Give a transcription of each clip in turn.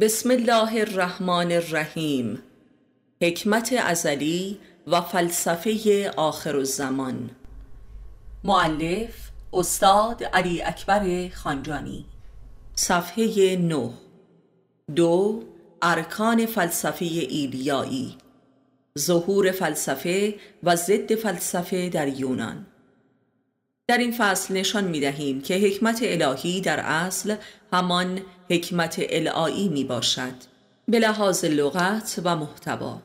بسم الله الرحمن الرحیم. حکمت ازلی و فلسفه آخرالزمان. مؤلف استاد علی اکبر خانجانی. صفحه 9. 2. ارکان فلسفه ایلیایی. ظهور فلسفه و ضد فلسفه در یونان. در این فصل نشان می دهیم که حکمت الهی در اصل همان حکمت الایی می باشد به لحاظ لغت و محتوا.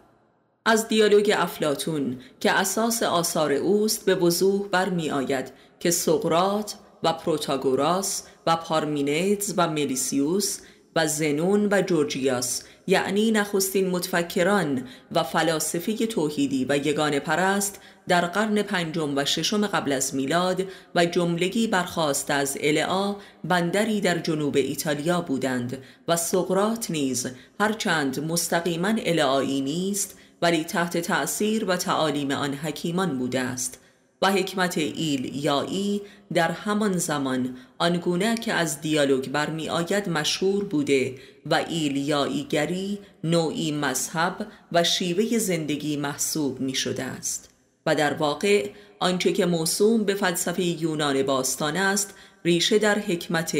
از دیالوگ افلاطون که اساس آثار اوست به وضوح برمی آید که سقراط و پروتاگوراس و پارمنیدس و ملیسیوس و زنون و جورجیاس، یعنی نخستین متفکران و فلاسفه توحیدی و یگان پرست در قرن پنجم و ششم قبل از میلاد و جملگی برخواست از الئا، بندری در جنوب ایتالیا بودند و سقراط نیز هرچند مستقیما الئایی نیست ولی تحت تأثیر و تعالیم آن حکیمان بوده است و حکمت ایلیایی در همان زمان آنگونه که از دیالوگ برمی آید مشهور بوده و ایلیاییگری نوعی مذهب و شیوه زندگی محسوب می شده است و در واقع آنچه که موسوم به فلسفه یونان باستان است ریشه در حکمت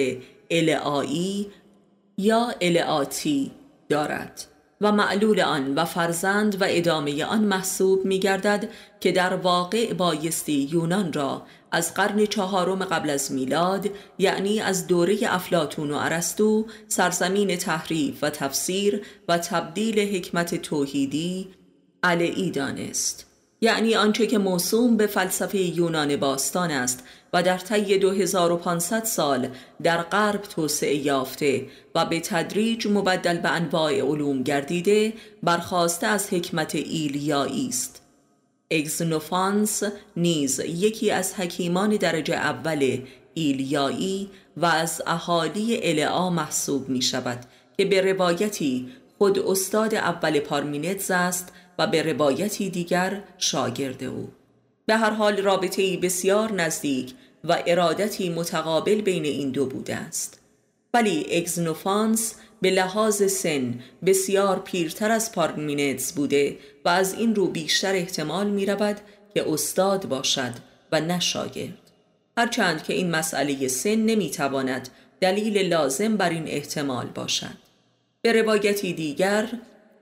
الئی یا الئاتی دارد و معلول آن و فرزند و ادامه آن محسوب می گردد که در واقع بایستی یونان را از قرن چهارم قبل از میلاد، یعنی از دوره افلاطون و ارسطو، سرزمین تحریف و تفسیر و تبدیل حکمت توحیدی الئی دانست، یعنی آنچه که موسوم به فلسفه یونان باستان است و در طی 2500 سال در غرب توسعه یافته و به تدریج مبدل به انواع علوم گردیده برخواسته از حکمت ایلیایی است. اگزنوفانس نیز یکی از حکیمان درجه اول ایلیایی و از اهالی الئا محسوب می شود که به روایتی خود استاد اول پارمنیدس است و به روایتی دیگر شاگرد او. به هر حال رابطه‌ای بسیار نزدیک و ارادتی متقابل بین این دو بوده است. ولی اگزنوفانس به لحاظ سن بسیار پیرتر از پارمنیدس بوده و از این رو بیشتر احتمال می‌رود که استاد باشد و نه شاگرد. هرچند که این مسئله سن نمی‌تواند دلیل لازم بر این احتمال باشد. به روایتی دیگر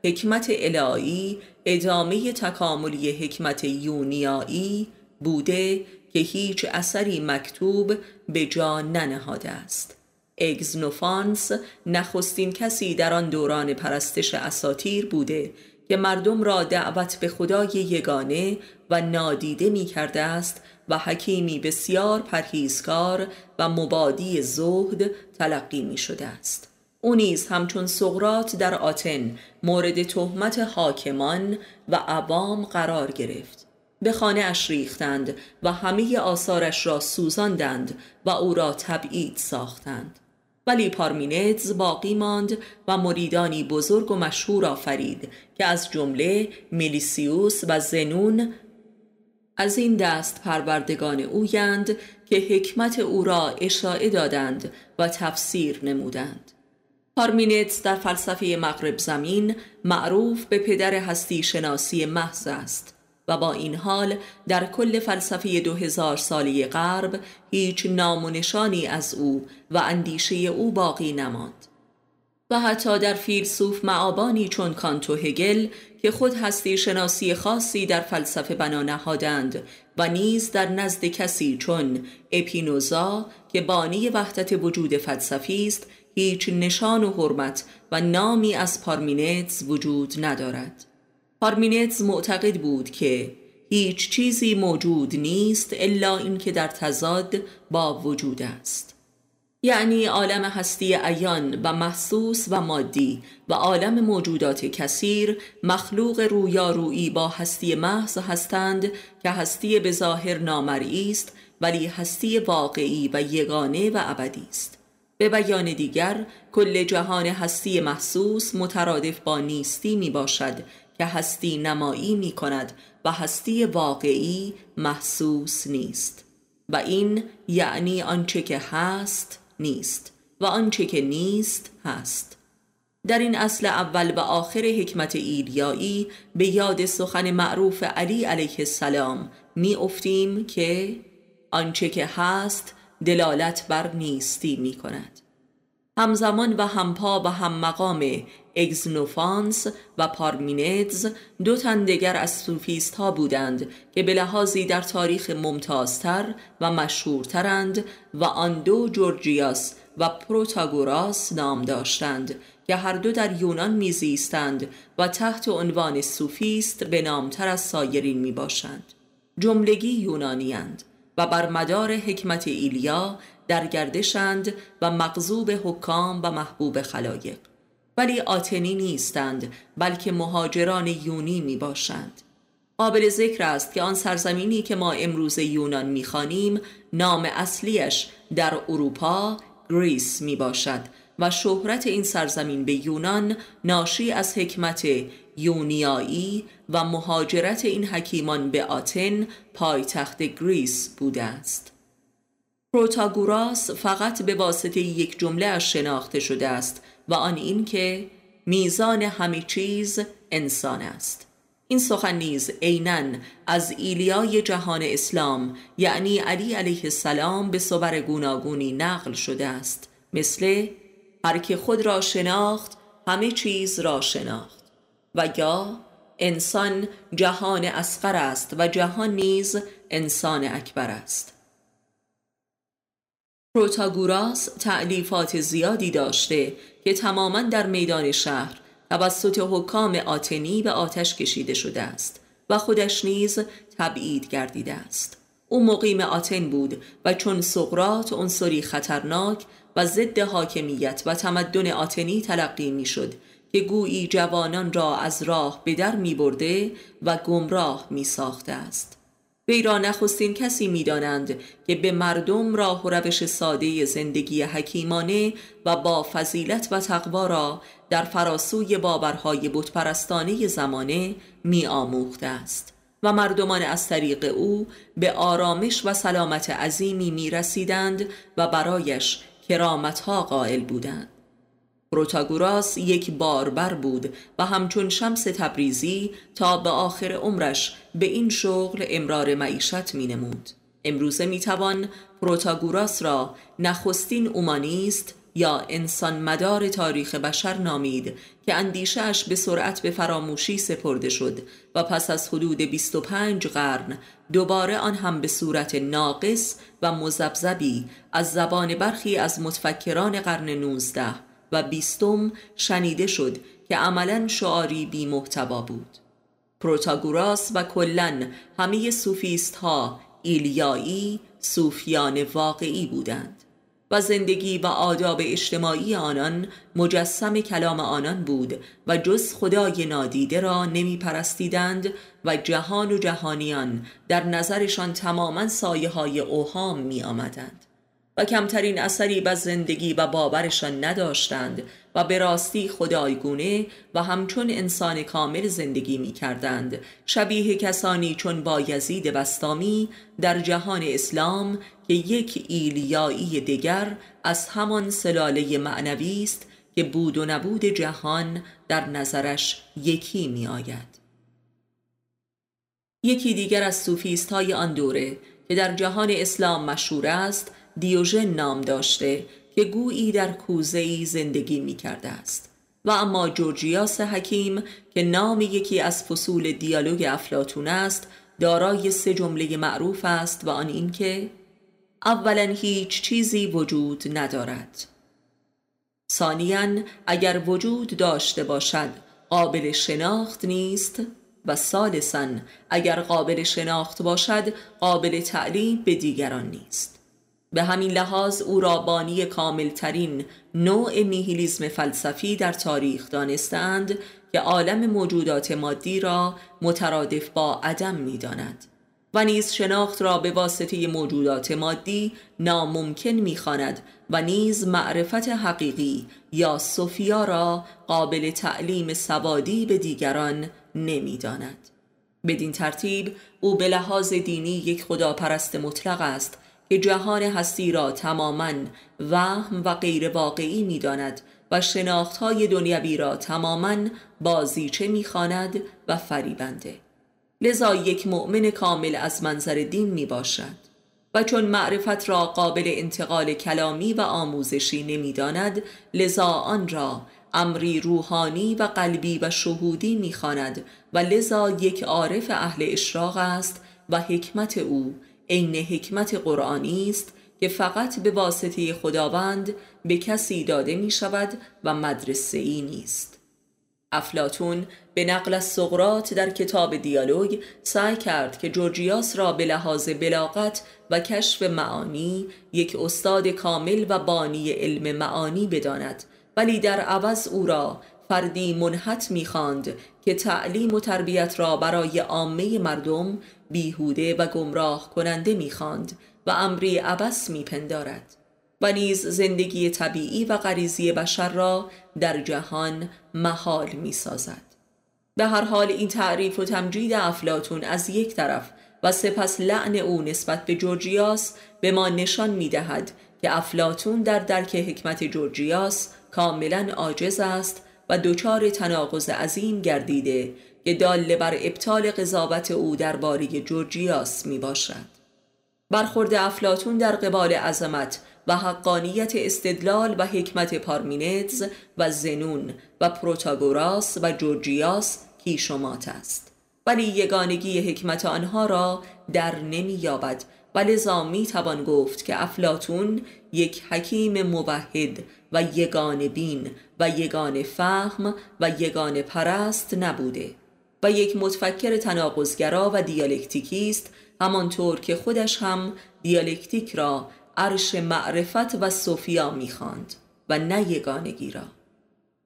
حکمت الایی ادامه تکاملی حکمت یونیایی بوده که هیچ اثری مکتوب به جا ننهاده است. اگزنوفانس نخستین کسی در آن دوران پرستش اساطیر بوده که مردم را دعوت به خدای یگانه و نادیده می کرده است و حکیمی بسیار پرهیزکار و مبادی زهد تلقی می شده است. او نیز همچون سقراط در آتن مورد تهمت حاکمان و عوام قرار گرفت. به خانه اش ریختند و همه آثارش را سوزاندند و او را تبعید ساختند. ولی پارمنیدس باقی ماند و مریدانی بزرگ و مشهور آفرید که از جمله ملیسیوس و زنون از این دست پروردگان اویند که حکمت او را اشاعه دادند و تفسیر نمودند. پارمنیدس در فلسفه مغرب زمین معروف به پدر هستی شناسی محض است و با این حال در کل فلسفه 2000 ساله غرب هیچ نام و نشانی از او و اندیشه او باقی نماند و حتی در فیلسوف معابانی چون کانت و هگل که خود هستی شناسی خاصی در فلسفه بنا نهادند و نیز در نزد کسی چون اپینوزا که بانی وحدت وجود فلسفی است هیچ نشان و حرمت و نامی از پارمنیدس وجود ندارد. پارمنیدس معتقد بود که هیچ چیزی موجود نیست الا این که در تضاد با وجود است، یعنی عالم هستی عیان و محسوس و مادی و عالم موجودات کثیر مخلوق رویارویی با هستی محض هستند که هستی به ظاهر نامرئی است ولی هستی واقعی و یگانه و ابدی است. به بیان دیگر کل جهان هستی محسوس مترادف با نیستی می باشد که هستی نمایی می کند و هستی واقعی محسوس نیست و این یعنی آنچه که هست نیست و آنچه که نیست هست. در این اصل اول و آخر حکمت ایلیایی به یاد سخن معروف علی علیه السلام می افتیم که آنچه که هست دلالت بر نیستی می کند. همزمان و همپا و هم مقام اگزنوفانس و پارمنیدس دو تن دیگر از صوفیست ها بودند که به لحاظی در تاریخ ممتازتر و مشهورترند و آن دو جورجیاس و پروتاگوراس نام داشتند که هر دو در یونان میزیستند و تحت عنوان صوفیست به نامتر از سایرین می باشند. جملگی یونانی‌اند و بر مدار حکمت ایلیا در گردشند و مغضوب حکام و محبوب خلایق، ولی آتنی نیستند بلکه مهاجران یونی می باشند. قابل ذکر است که آن سرزمینی که ما امروز یونان می خوانیم نام اصلیش در اروپا گریس می باشد و شهرت این سرزمین به یونان ناشی از حکمت یونیایی و مهاجرت این حکیمان به آتن پایتخت گریس بوده است. پروتاگوراس فقط به واسطه یک جمله اش شناخته شده است و آن این که میزان همه چیز انسان است. این سخن نیز عیناً از ایلیای جهان اسلام یعنی علی علیه السلام به صور گوناگونی نقل شده است، مثل هر که خود را شناخت همه چیز را شناخت و یا انسان جهان اصغر است و جهان نیز انسان اکبر است. پروتاگوراس تألیفات زیادی داشته که تماماً در میدان شهر توسط حکام آتنی به آتش کشیده شده است و خودش نیز تبعید گردیده است. او مقیم آتن بود و چون سقراط عنصری خطرناک و ضد حاکمیت و تمدن آتنی تلقی میشد که گویی جوانان را از راه به در میبرده و گمراه میساخته است. وی را نخستین کسی میدانند که به مردم راه و روش ساده زندگی حکیمانه و با فضیلت و تقوا را در فراسوی باورهای بتپرستانه زمانه میآموخته است و مردمان از طریق او به آرامش و سلامت عظیمی میرسیدند و برایش کرامتها قائل بودند. پروتاگوراس یک باربر بود و همچون شمس تبریزی تا به آخر عمرش به این شغل امرار معیشت می نمود. امروزه می توان پروتاگوراس را نخستین اومانیست یا انسان مدار تاریخ بشر نامید که اندیشه اش به سرعت به فراموشی سپرده شد و پس از حدود 25 قرن دوباره آن هم به صورت ناقص و مذبذبی از زبان برخی از متفکران قرن 19 و 20 شنیده شد که عملاً شعاری بی محتوا بود. پروتاگوراس و کلاً همه صوفیست ها ایلیایی صوفیان واقعی بودند و زندگی و آداب اجتماعی آنان مجسم کلام آنان بود و جز خدای نادیده را نمی پرستیدند و جهان و جهانیان در نظرشان تماماً سایه های اوهام می آمدند و کمترین اثری به زندگی و باورشان نداشتند و به راستی خدایگونه و همچون انسان کامل زندگی می کردند، شبیه کسانی چون بایزید بسطامی در جهان اسلام که یک ایلیایی دیگر از همان سلاله معنوی است که بود و نبود جهان در نظرش یکی می آید. یکی دیگر از صوفیست های آن دوره که در جهان اسلام مشهور است دیوژن نام داشته که گویی در کوزه‌ای زندگی می کرده است و اما جورجیاس حکیم که نام یکی از فصول دیالوگ افلاطون است دارای 3 جمله معروف است و آن این که اولا هیچ چیزی وجود ندارد، ثانیا اگر وجود داشته باشد قابل شناخت نیست و ثالثا اگر قابل شناخت باشد قابل تعلیم به دیگران نیست. به همین لحاظ او را بانی کاملترین نوع نیهیلیسم فلسفی در تاریخ دانستند که عالم موجودات مادی را مترادف با عدم می داند و نیز شناخت را به واسطه موجودات مادی ناممکن می خواند و نیز معرفت حقیقی یا سوفیا را قابل تعلیم سوادی به دیگران نمی داند. بدین ترتیب او به لحاظ دینی یک خداپرست مطلق است که جهان هستی را تماماً وهم و غیر واقعی می داند و شناختهای دنیوی را تماماً بازیچه می‌خواند و فریبنده. لذا یک مؤمن کامل از منظر دین می باشد و چون معرفت را قابل انتقال کلامی و آموزشی نمی داند، لذا آن را امری روحانی و قلبی و شهودی می خواند و لذا یک عارف اهل اشراق است و حکمت او عین حکمت قرآنی است که فقط به واسطه خداوند به کسی داده می شود و مدرسه ای نیست. افلاطون به نقل از سقراط در کتاب دیالوگ سعی کرد که جورجیاس را به لحاظ بلاغت و کشف معانی یک استاد کامل و بانی علم معانی بداند، ولی در عوض او را فردی منحط می‌خواند که تعلیم و تربیت را برای عامه مردم بیهوده و گمراه کننده می‌خواند و امری عبث می‌پندارد و نیز زندگی طبیعی و غریزی بشر را در جهان محال می‌سازد. به هر حال این تعریف و تمجید افلاطون از یک طرف و سپس لعن او نسبت به جورجیاس به ما نشان می‌دهد که افلاطون در درک حکمت جورجیاس کاملاً عاجز است و دچار تناقض عظیم گردیده که دال بر ابطال قضاوت او درباره جورجیاس میباشد. برخورد افلاطون در قبال عظمت و حقانیت استدلال و حکمت پارمنیدس و زنون و پروتاگوراس و جورجیاس کیش و مات است، ولی یگانگی حکمت آنها را در نمییابد و لذا میتوان گفت که افلاطون یک حکیم موحد و یگان بین و یگان فهم و یگان پرست نبوده و یک متفکر تناقضگرا و دیالکتیکی است، همانطور که خودش هم دیالکتیک را عرش معرفت و صوفیا می‌خواند و نه یگانگی را.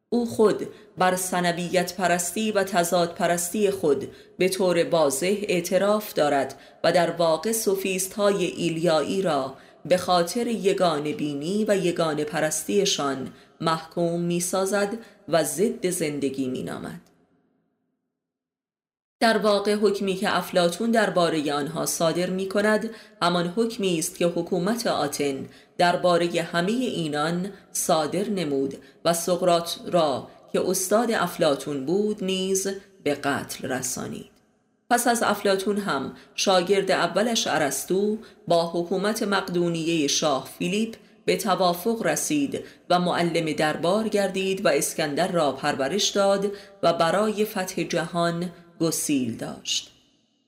او خود بر ثنویت پرستی و تضاد پرستی خود به طور واضح اعتراف دارد و در واقع سوفیست های ایلیایی را به خاطر یگان بینی و یگان پرستیشان محکوم می سازد و ضد زندگی می نامد. در واقع حکمی که افلاطون درباره آنها صادر می کند همان حکمی است که حکومت آتن درباره همه اینان صادر نمود و سقراط را که استاد افلاطون بود نیز به قتل رسانید. پس از افلاطون هم شاگرد اولش ارسطو با حکومت مقدونیه شاه فیلیپ به توافق رسید و معلم دربار گردید و اسکندر را پرورش داد و برای فتح جهان گسیل داشت.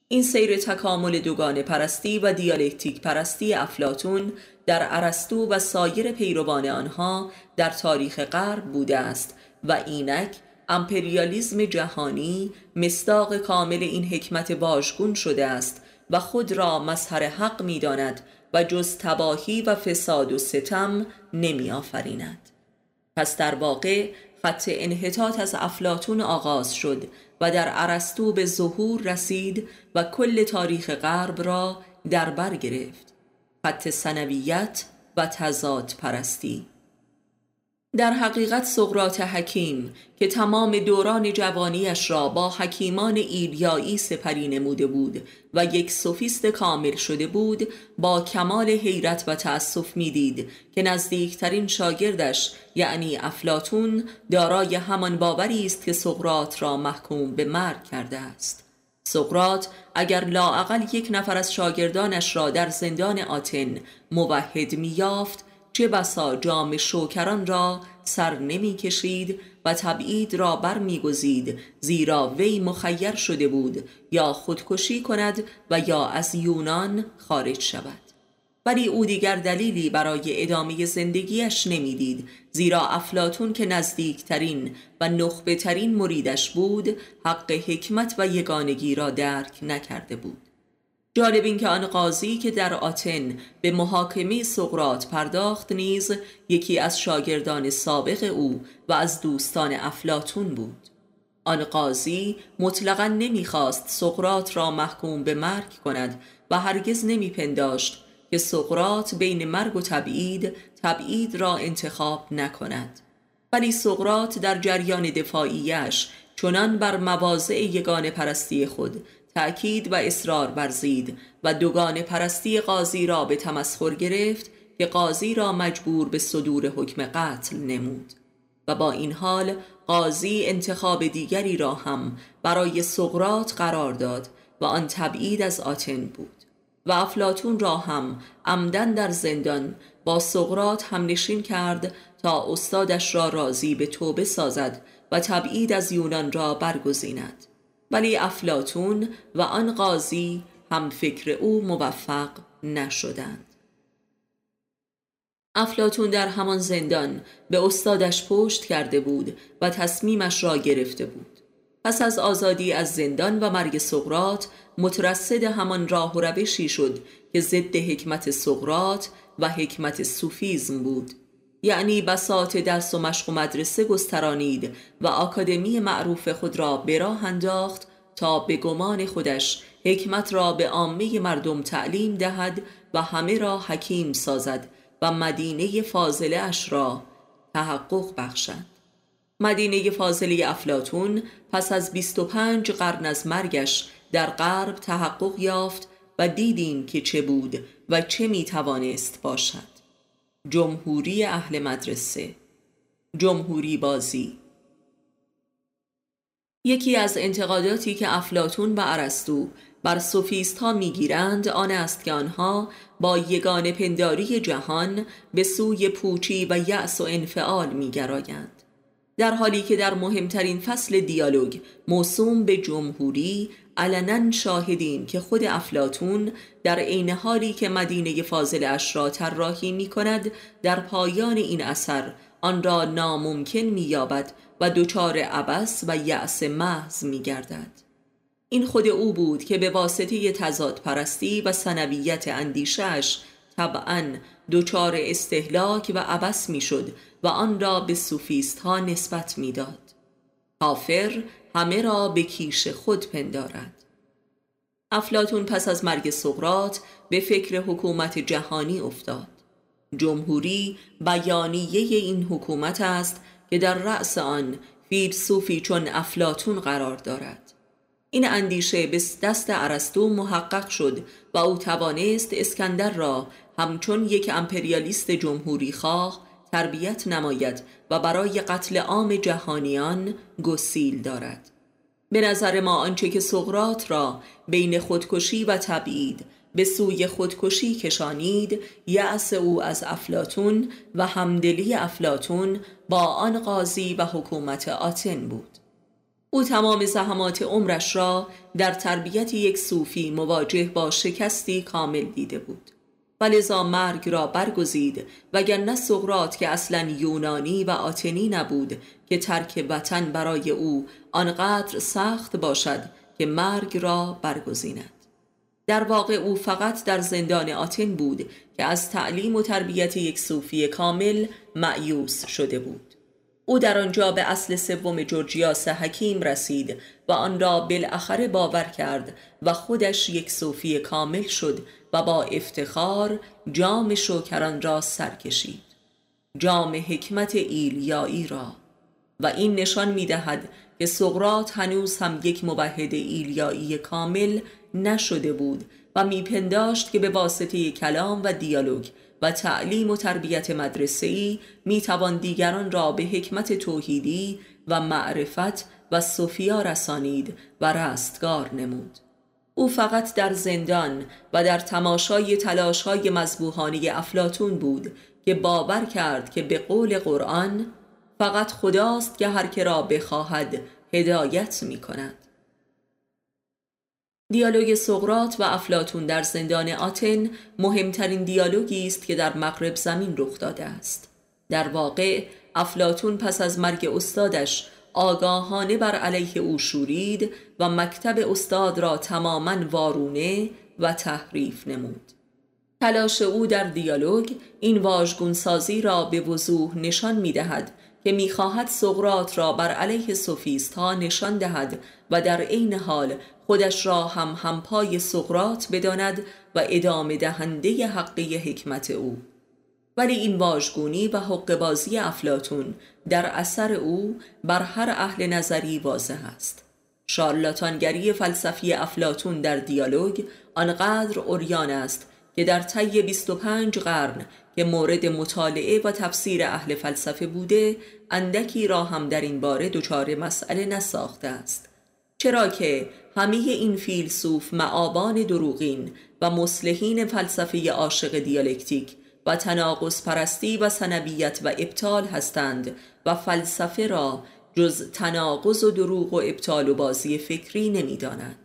این سیر تکامل دوگانه پرستی و دیالکتیک پرستی افلاطون در ارسطو و سایر پیروان آنها در تاریخ غرب بوده است و اینک امپریالیسم جهانی مصداق کامل این حکمت واژگون شده است و خود را مظهر حق می داند و جز تباهی و فساد و ستم نمی آفریند. پس در واقع خط انحطاط از افلاطون آغاز شد و در ارسطو به ظهور رسید و کل تاریخ غرب را در بر گرفت، خط ثنویت و تضاد پرستی. در حقیقت سقراط حکیم که تمام دوران جوانیش را با حکیمان ایلیایی سپری نموده بود و یک سوفیست کامل شده بود، با کمال حیرت و تأسف می‌دید که نزدیکترین شاگردش یعنی افلاطون دارای همان باوری است که سقراط را محکوم به مرگ کرده است. سقراط اگر لااقل یک نفر از شاگردانش را در زندان آتن موحد می‌یافت، چه بسا جام شوکران را سر نمی کشید و تبعید را بر می گزید، زیرا وی مخیر شده بود یا خودکشی کند و یا از یونان خارج شود. ولی او دیگر دلیلی برای ادامه زندگیش نمی دید، زیرا افلاطون که نزدیکترین و نخبه ترین مریدش بود حق حکمت و یگانگی را درک نکرده بود. جالب این که آن قاضی که در آتن به محاکمه سقراط پرداخت نیز یکی از شاگردان سابق او و از دوستان افلاطون بود. آن قاضی مطلقاً نمی‌خواست سقراط را محکوم به مرگ کند و هرگز نمی‌پنداشت که سقراط بین مرگ و تبعید را انتخاب نکند. ولی سقراط در جریان دفاعیش چنان بر مواضع یگانه پرستی خود تأکید و اصرار ورزید و دوگانه پرستی قاضی را به تمسخر گرفت که قاضی را مجبور به صدور حکم قتل نمود. و با این حال قاضی انتخاب دیگری را هم برای سقراط قرار داد و آن تبعید از آتن بود و افلاطون را هم عمدن در زندان با سقراط همنشین کرد تا استادش را راضی به توبه سازد و تبعید از یونان را برگزیند. ولی افلاطون و آن قاضی هم فکر او موفق نشدند. افلاطون در همان زندان به استادش پشت کرده بود و تصمیمش را گرفته بود. پس از آزادی از زندان و مرگ سقراط مترصد همان راه و روشی شد که ضد حکمت سقراط و حکمت صوفیسم بود، یعنی بساط درس و مشق و مدرسه گسترانید و آکادمی معروف خود را به راه انداخت تا به گمان خودش حکمت را به عامه مردم تعلیم دهد و همه را حکیم سازد و مدینه فاضله اش را تحقق بخشد. مدینه فاضله افلاطون پس از 25 قرن از مرگش در غرب تحقق یافت و دیدیم که چه بود و چه می توانست باشد. جمهوری اهل مدرسه، جمهوری بازی. یکی از انتقاداتی که افلاطون و ارسطو بر سوفیست ها می گیرند آن است که آنها با یگانه پنداری جهان به سوی پوچی و یأس و انفعال می گرایند، در حالی که در مهمترین فصل دیالوگ موسوم به جمهوری علنا شاهدیم که خود افلاطون در عین حالی که مدینه فاضله اش را طراحی می‌کند در پایان این اثر آن را ناممکن می‌یابد و دچار عبث و یأس محض می‌گردد. این خود او بود که به واسطه تضادپرستی و ثانویت اندیشه‌اش طبعاً دچار استهلاک و عبث می‌شد و آن را به سوفیست ها نسبت می‌داد. کافر همه را به کیش خود پندارد. افلاطون پس از مرگ سقراط به فکر حکومت جهانی افتاد. جمهوری بیانیه این حکومت است که در رأس آن فیلسوفی چون افلاطون قرار دارد. این اندیشه به دست ارسطو محقق شد و او توانست اسکندر را همچون یک امپریالیست جمهوری خواه تربیت نماید و برای قتل عام جهانیان گسیل دارد. به نظر ما آنچه که سقراط را بین خودکشی و تبعید به سوی خودکشی کشانید، یأس او از افلاطون و همدلی افلاطون با آن قاضی و حکومت آتن بود. او تمام زحمات عمرش را در تربیت یک صوفی مواجه با شکستی کامل دیده بود. ولذا مرگ را برگزید، وگرنه سقراط که اصلا یونانی و آتنی نبود که ترک وطن برای او آنقدر سخت باشد که مرگ را برگزیند. در واقع او فقط در زندان آتن بود که از تعلیم و تربیت یک صوفی کامل مأیوس شده بود. او در آنجا به اصل سوم جورجیاس حکیم رسید و آن را بالاخره باور کرد و خودش یک صوفی کامل شد و با افتخار جام شوکران را سرکشید، جام حکمت ایلیایی را. و این نشان می دهد که سقراط هنوز هم یک موحد ایلیایی کامل نشده بود و می پنداشت که به واسطه کلام و دیالوگ و تعلیم و تربیت مدرسه‌ای می توان دیگران را به حکمت توحیدی و معرفت و صوفیا رسانید و رستگار نمود. او فقط در زندان و در تماشای تلاش‌های مذبوحانه افلاطون بود که باور کرد که به قول قرآن فقط خداست که هر که را بخواهد هدایت می‌کند. دیالوگ سقراط و افلاطون در زندان آتن مهمترین دیالوگی است که در مغرب زمین رخ داده است. در واقع افلاطون پس از مرگ استادش آگاهانه بر علیه او شورید و مکتب استاد را تماماً وارونه و تحریف نمود. تلاش او در دیالوگ این واژگونسازی را به وضوح نشان می‌دهد که می‌خواهد سقراط را بر علیه سوفیست‌ها نشان دهد و در عین حال خودش را هم همپای سقراط بداند و ادامه دهنده حقه حکمت او. ولی این واژگونی و حقه‌بازی افلاطون در اثر او بر هر اهل نظری واضح است. شارلاتانگری فلسفی افلاطون در دیالوگ آنقدر عریان است که در طی 25 قرن که مورد مطالعه و تفسیر اهل فلسفه بوده، اندکی را هم در این باره دچار مسئله نساخته است. چرا که همه این فیلسوف معابان دروغین و مصلحین فلسفه عاشق دیالکتیک و تناقض پرستی و ثنویت و ابطال هستند و فلسفه را جز تناقض و دروغ و ابطال و بازی فکری نمی دانند.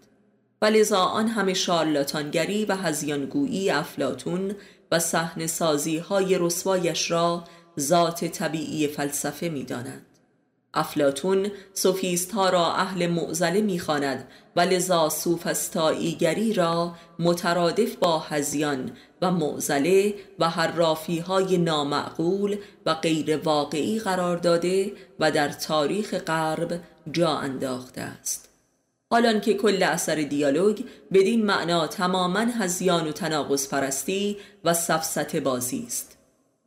ولذا آن همه شارلاتانگری و هزیانگویی افلاطون و صحنه سازی های رسوایش را ذات طبیعی فلسفه می دانند. افلاطون سوفیست ها را اهل معضله می خواند و لذا سوفسطائیگری را مترادف با هزیان و معضله و حرافی های نامعقول و غیر واقعی قرار داده و در تاریخ غرب جا انداخته است. حالان که کل اثر دیالوگ بدین معنا تماما هزیان و تناقض پرستی و سفسطه بازی است.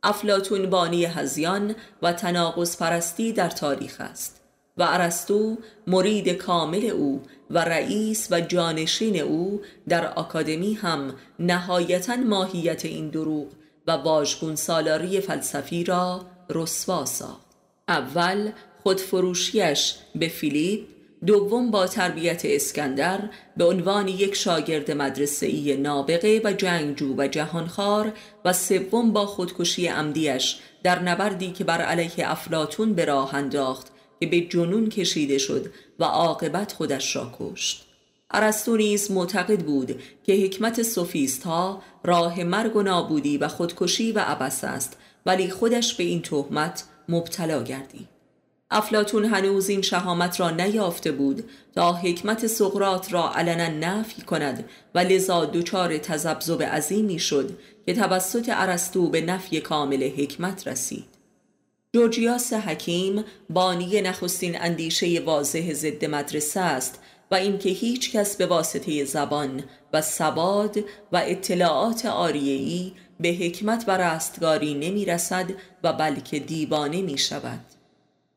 افلاطون بانی هزیان و تناقض پرستی در تاریخ است و ارسطو مرید کامل او و رئیس و جانشین او در آکادمی هم نهایتاً ماهیت این دروغ و واژگون سالاری فلسفی را رسوا ساخت. اول خودفروشیش به فیلیپ، دوم با تربیت اسکندر به عنوان یک شاگرد مدرسه‌ای نابغه و جنگجو و جهانخوار و سوم با خودکشی عمدیش در نبردی که بر علیه افلاطون به راه انداخت که به جنون کشیده شد و عاقبت خودش را کشت. ارسطو نیز معتقد بود که حکمت سوفیست‌ها راه مرگ و نابودی و خودکشی و عبث است، ولی خودش به این تهمت مبتلا گردید. افلاطون هنوز این شهامت را نیافته بود تا حکمت سقراط را علنا نفی کند و لذا دچار تذبذب عظیمی شد که توسط ارسطو به نفی کامل حکمت رسید. جورجیاس حکیم بانی نخستین اندیشه واضح ضد مدرسه است و اینکه هیچ کس به واسطه زبان و سواد و اطلاعات عاریه‌ای به حکمت و رستگاری نمی رسد و بلکه دیوانه می شود.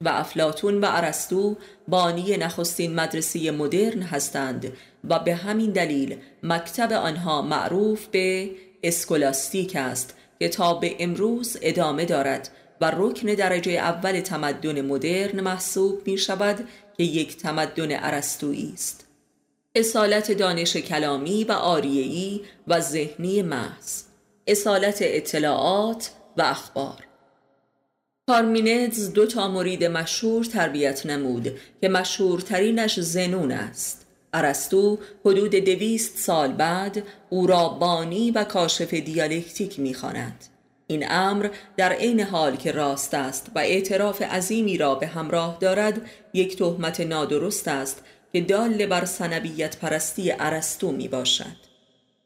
و افلاطون و ارسطو بانی نخستین مدرسه مدرن هستند و به همین دلیل مکتب آنها معروف به اسکولاستیک است که تا به امروز ادامه دارد و رکن درجه اول تمدن مدرن محسوب می شود که یک تمدن ارسطویی است. اصالت دانش کلامی و آریه‌ای و ذهنی محض، اصالت اطلاعات و اخبار. پارمنیدس 2 مرید مشهور تربیت نمود که مشهورترینش زنون است. ارسطو حدود 200 سال بعد او را بانی و کاشف دیالکتیک می‌خواند. این امر در عین حال که راست است و اعتراف عظیمی را به همراه دارد، یک تهمت نادرست است که دال بر ثنویت پرستی ارسطو می‌باشد.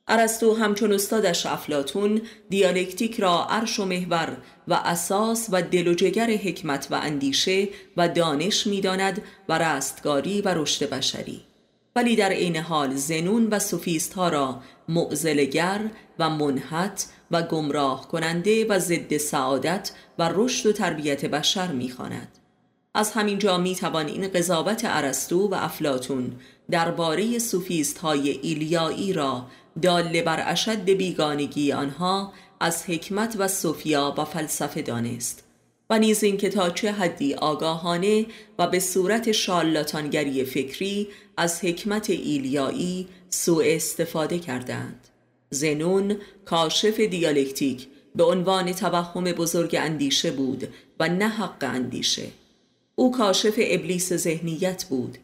ارسطو همچون استادش افلاطون دیالکتیک را عرش و محور و اساس و دل و جگر حکمت و اندیشه و دانش می‌داند و رستگاری و رشد بشری، ولی در عین حال زنون و سوفیست‌ها را معضله‌گر و منحت و گمراه کننده و ضد سعادت و رشد و تربیت بشر می‌خواند. از همینجا می‌توان این قضاوت ارسطو و افلاطون درباره سوفیست‌های ایلیایی را دال بر اشد بیگانگی آنها از حکمت و صوفیا و فلسفه دانست و نیز این که تا چه حدی آگاهانه و به صورت شارلاتانگری فکری از حکمت ایلیایی سوء استفاده کردند. زنون کاشف دیالکتیک به عنوان توهم بزرگ اندیشه بود و نه حق اندیشه. او کاشف ابلیس ذهنیت بود.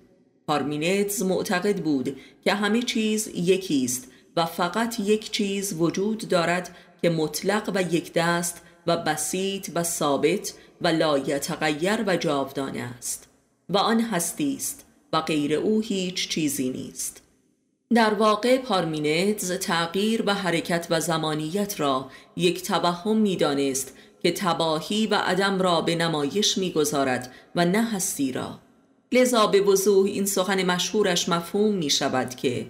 پارمنیدس معتقد بود که همه چیز یکیست و فقط یک چیز وجود دارد که مطلق و یک دست و بسیط و ثابت و لایتغیر و جاودانه است و آن هستی است و غیر او هیچ چیزی نیست. در واقع پارمنیدس تغییر و حرکت و زمانیت را یک توهم می‌دانست که تباهی و عدم را به نمایش می‌گذارد و نه هستی را. لذا به وضوح این سخن مشهورش مفهوم می‌شود که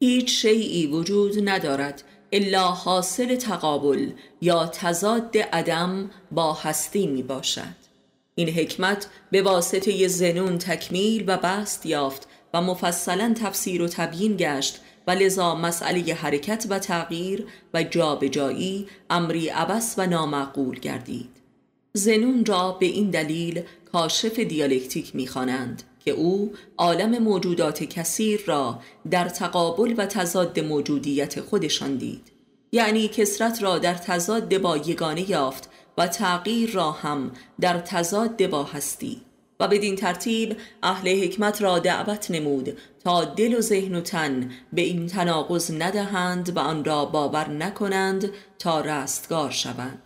هیچ شیئی وجود ندارد الا حاصل تقابل یا تضاد عدم با هستی می باشد. این حکمت به واسطه زنون تکمیل و بسط یافت و مفصلا تفسیر و تبیین گشت و لذا مسئله حرکت و تغییر و جابجایی امری عبث و نامعقول گردید. زنون را به این دلیل کاشف دیالکتیک می‌خوانند که او عالم موجودات کثیر را در تقابل و تضاد موجودیت خودشان دید، یعنی کثرت را در تضاد با یگانه یافت و تغییر را هم در تضاد با هستی، و بدین ترتیب اهل حکمت را دعوت نمود تا دل و ذهن و تن به این تناقض ندهند و آن را باور نکنند تا رستگار شوند.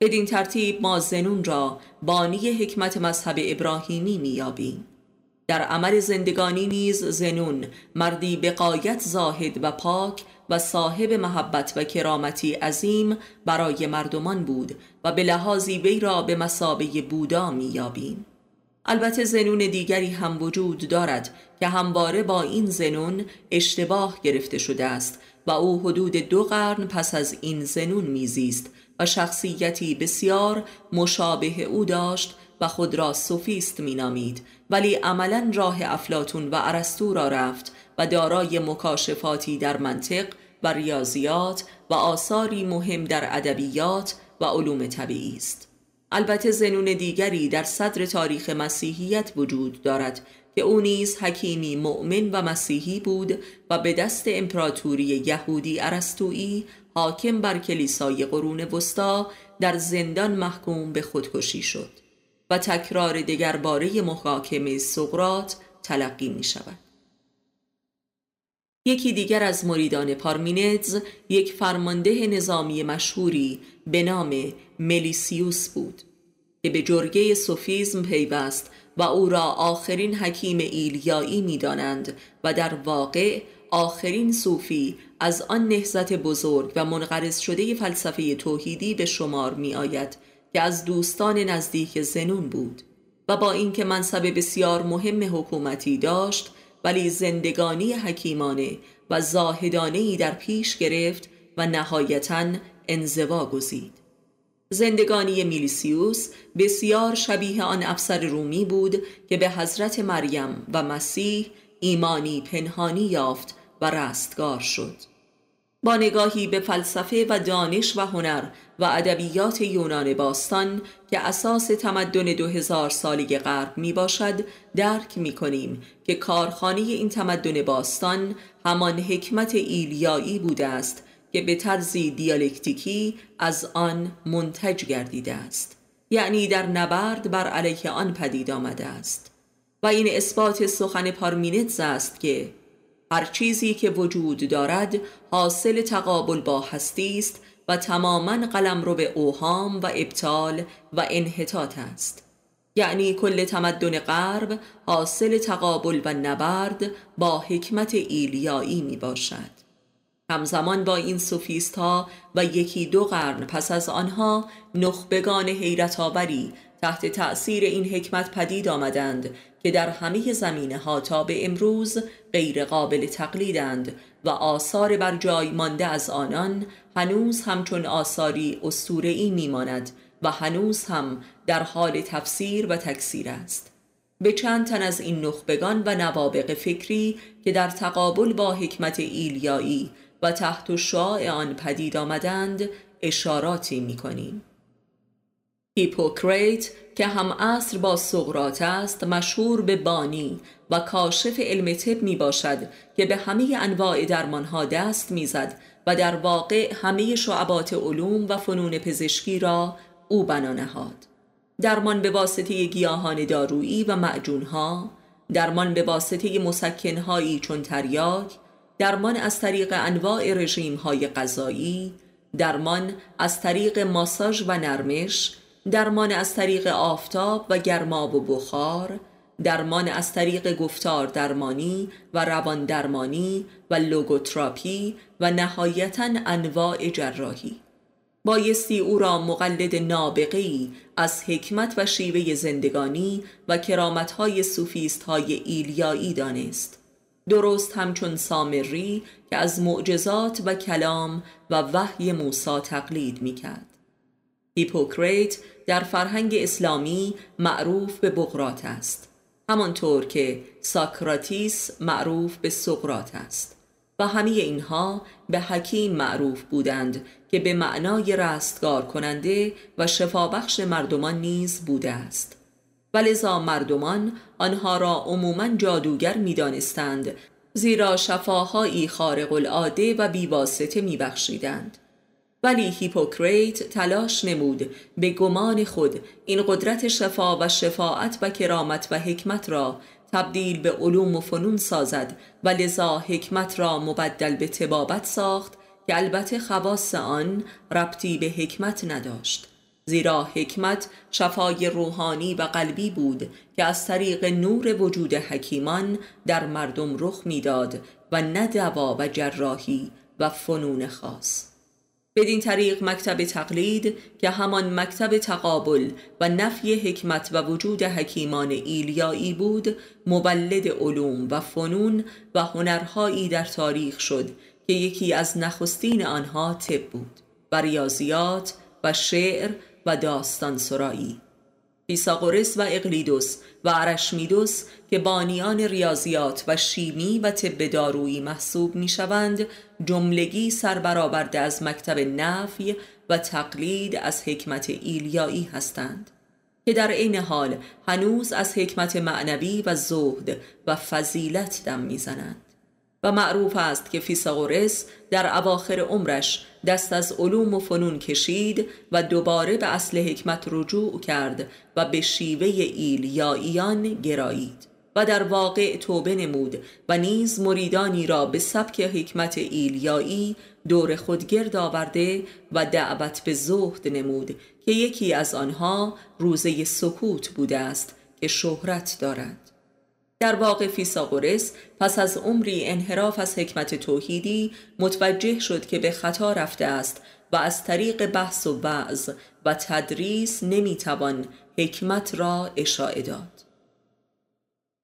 بدین ترتیب ما زنون را بانی حکمت مذهب ابراهیمی می‌یابیم. در عمل زندگانی نیز زنون مردی به غایت زاهد و پاک و صاحب محبت و کرامتی عظیم برای مردمان بود و به لحاظی وی را به مثابه بودا می‌یابیم. البته زنون دیگری هم وجود دارد که همواره با این زنون اشتباه گرفته شده است و او حدود 2 قرن پس از این زنون میزیست و شخصیتی بسیار مشابه او داشت و خود را سوفیست مینامید، ولی عملاً راه افلاطون و ارسطو را رفت و دارای مکاشفاتی در منطق و ریاضیات و آثاری مهم در ادبیات و علوم طبیعی است. البته زنون دیگری در صدر تاریخ مسیحیت وجود دارد که او نیز حکیمی مؤمن و مسیحی بود و به دست امپراتوری یهودی ارسطویی حاکم بر کلیسای قرون وسطا در زندان محکوم به خودکشی شد و تکرار دگرباره محاکمه سقراط تلقی می شود. یکی دیگر از مریدان پارمنیدس یک فرمانده نظامی مشهوری به نام ملیسیوس بود که به جرگه سوفیزم پیوست و او را آخرین حکیم ایلیایی می دانند و در واقع آخرین صوفی از آن نهضت بزرگ و منقرض شده فلسفه توحیدی به شمار می آید که از دوستان نزدیک زنون بود و با اینکه منصب بسیار مهم حکومتی داشت ولی زندگانی حکیمانه و زاهدانه‌ای در پیش گرفت و نهایتاً انزوا گزید. زندگانی ملیسیوس بسیار شبیه آن افسر رومی بود که به حضرت مریم و مسیح ایمانی پنهانی یافت و رستگار شد. با نگاهی به فلسفه و دانش و هنر و ادبیات یونان باستان که اساس تمدن 2000 ساله غرب می باشد، درک می کنیم که کارخانه این تمدن باستان همان حکمت ایلیایی بوده است که به طرزی دیالکتیکی از آن منتج گردیده است، یعنی در نبرد بر علیه آن پدید آمده است. و این اثبات سخن پارمنیدس است که هر چیزی که وجود دارد حاصل تقابل با هستی است و تماماً قلمرو به اوهام و ابطال و انحطاط است، یعنی کل تمدن غرب حاصل تقابل و نبرد با حکمت ایلیایی می باشد. همزمان با این سوفیست ها و 1-2 قرن پس از آنها نخبگان حیرت آوری تحت تأثیر این حکمت پدید آمدند که در همه زمینه ها تا به امروز غیر قابل تقلیدند و آثار بر جای مانده از آنان هنوز همچون آثاری اسطوره‌ای میماند و هنوز هم در حال تفسیر و تکثیر است. به چند تن از این نخبگان و نوابغ فکری که در تقابل با حکمت ایلیایی و تحت شعاع آن پدید آمدند اشاراتی می‌کنیم. هیپوکریت که همعصر با سقراط است مشهور به بانی و کاشف علم طب می باشد که به همه انواع درمانها دست می زد و در واقع همه شعبات علوم و فنون پزشکی را او بنا نهاد. درمان به واسطه گیاهان دارویی و معجونها، درمان به واسطه مسکنهایی چون تریاک، درمان از طریق انواع رژیمهای غذایی، درمان از طریق ماساژ و نرمش، درمان از طریق آفتاب و گرما و بخار، درمان از طریق گفتار درمانی و روان درمانی و لوگوتراپی و نهایتاً انواع جراحی. بایستی او را مقلد نابغه‌ای از حکمت و شیوه زندگانی و کرامت‌های سوفیست‌های ایلیایی دانست، درست همچون سامری که از معجزات و کلام و وحی موسی تقلید می‌کرد. هیپوکریت در فرهنگ اسلامی معروف به بقراط است، همانطور که ساکراتیس معروف به سقراط است. و همه اینها به حکیم معروف بودند که به معنای رستگار کننده و شفابخش مردمان نیز بوده است. ولذا مردمان آنها را عموماً جادوگر می دانستند، زیرا شفاهایی خارق العاده و بیواسطه می بخشیدند. ولی هیپوکریت تلاش نمود به گمان خود این قدرت شفا و شفاعت و کرامت و حکمت را تبدیل به علوم و فنون سازد و لذا حکمت را مبدل به طبابت ساخت که البته خواص آن ربطی به حکمت نداشت، زیرا حکمت شفای روحانی و قلبی بود که از طریق نور وجود حکیمان در مردم رخ میداد و نه دوا و جراحی و فنون خاص. بدین طریق مکتب تقلید که همان مکتب تقابل و نفی حکمت و وجود حکیمان ایلیایی بود، مولد علوم و فنون و هنرهایی در تاریخ شد که یکی از نخستین آنها طب بود و ریاضیات و شعر و داستان سرایی. فیثاغورس و اقلیدوس و ارشمیدس که بانیان ریاضیات و شیمی و طب دارویی محسوب میشوند، جملگی سربرآورده از مکتب نفی و تقلید از حکمت ایلیایی هستند که در عین حال هنوز از حکمت معنوی و زهد و فضیلت دم میزنند. و معروف است که فیثاغورس در اواخر عمرش دست از علوم و فنون کشید و دوباره به اصل حکمت رجوع کرد و به شیوه ایلیاییان گرایید و در واقع توبه نمود و نیز مریدانی را به سبک حکمت ایلیایی دور خود گرد آورده و دعوت به زهد نمود که یکی از آنها روزه سکوت بوده است که شهرت دارد. در واقع فیثاغورس پس از عمری انحراف از حکمت توحیدی متوجه شد که به خطا رفته است و از طریق بحث و وعظ و تدریس نمیتوان حکمت را اشاعه داد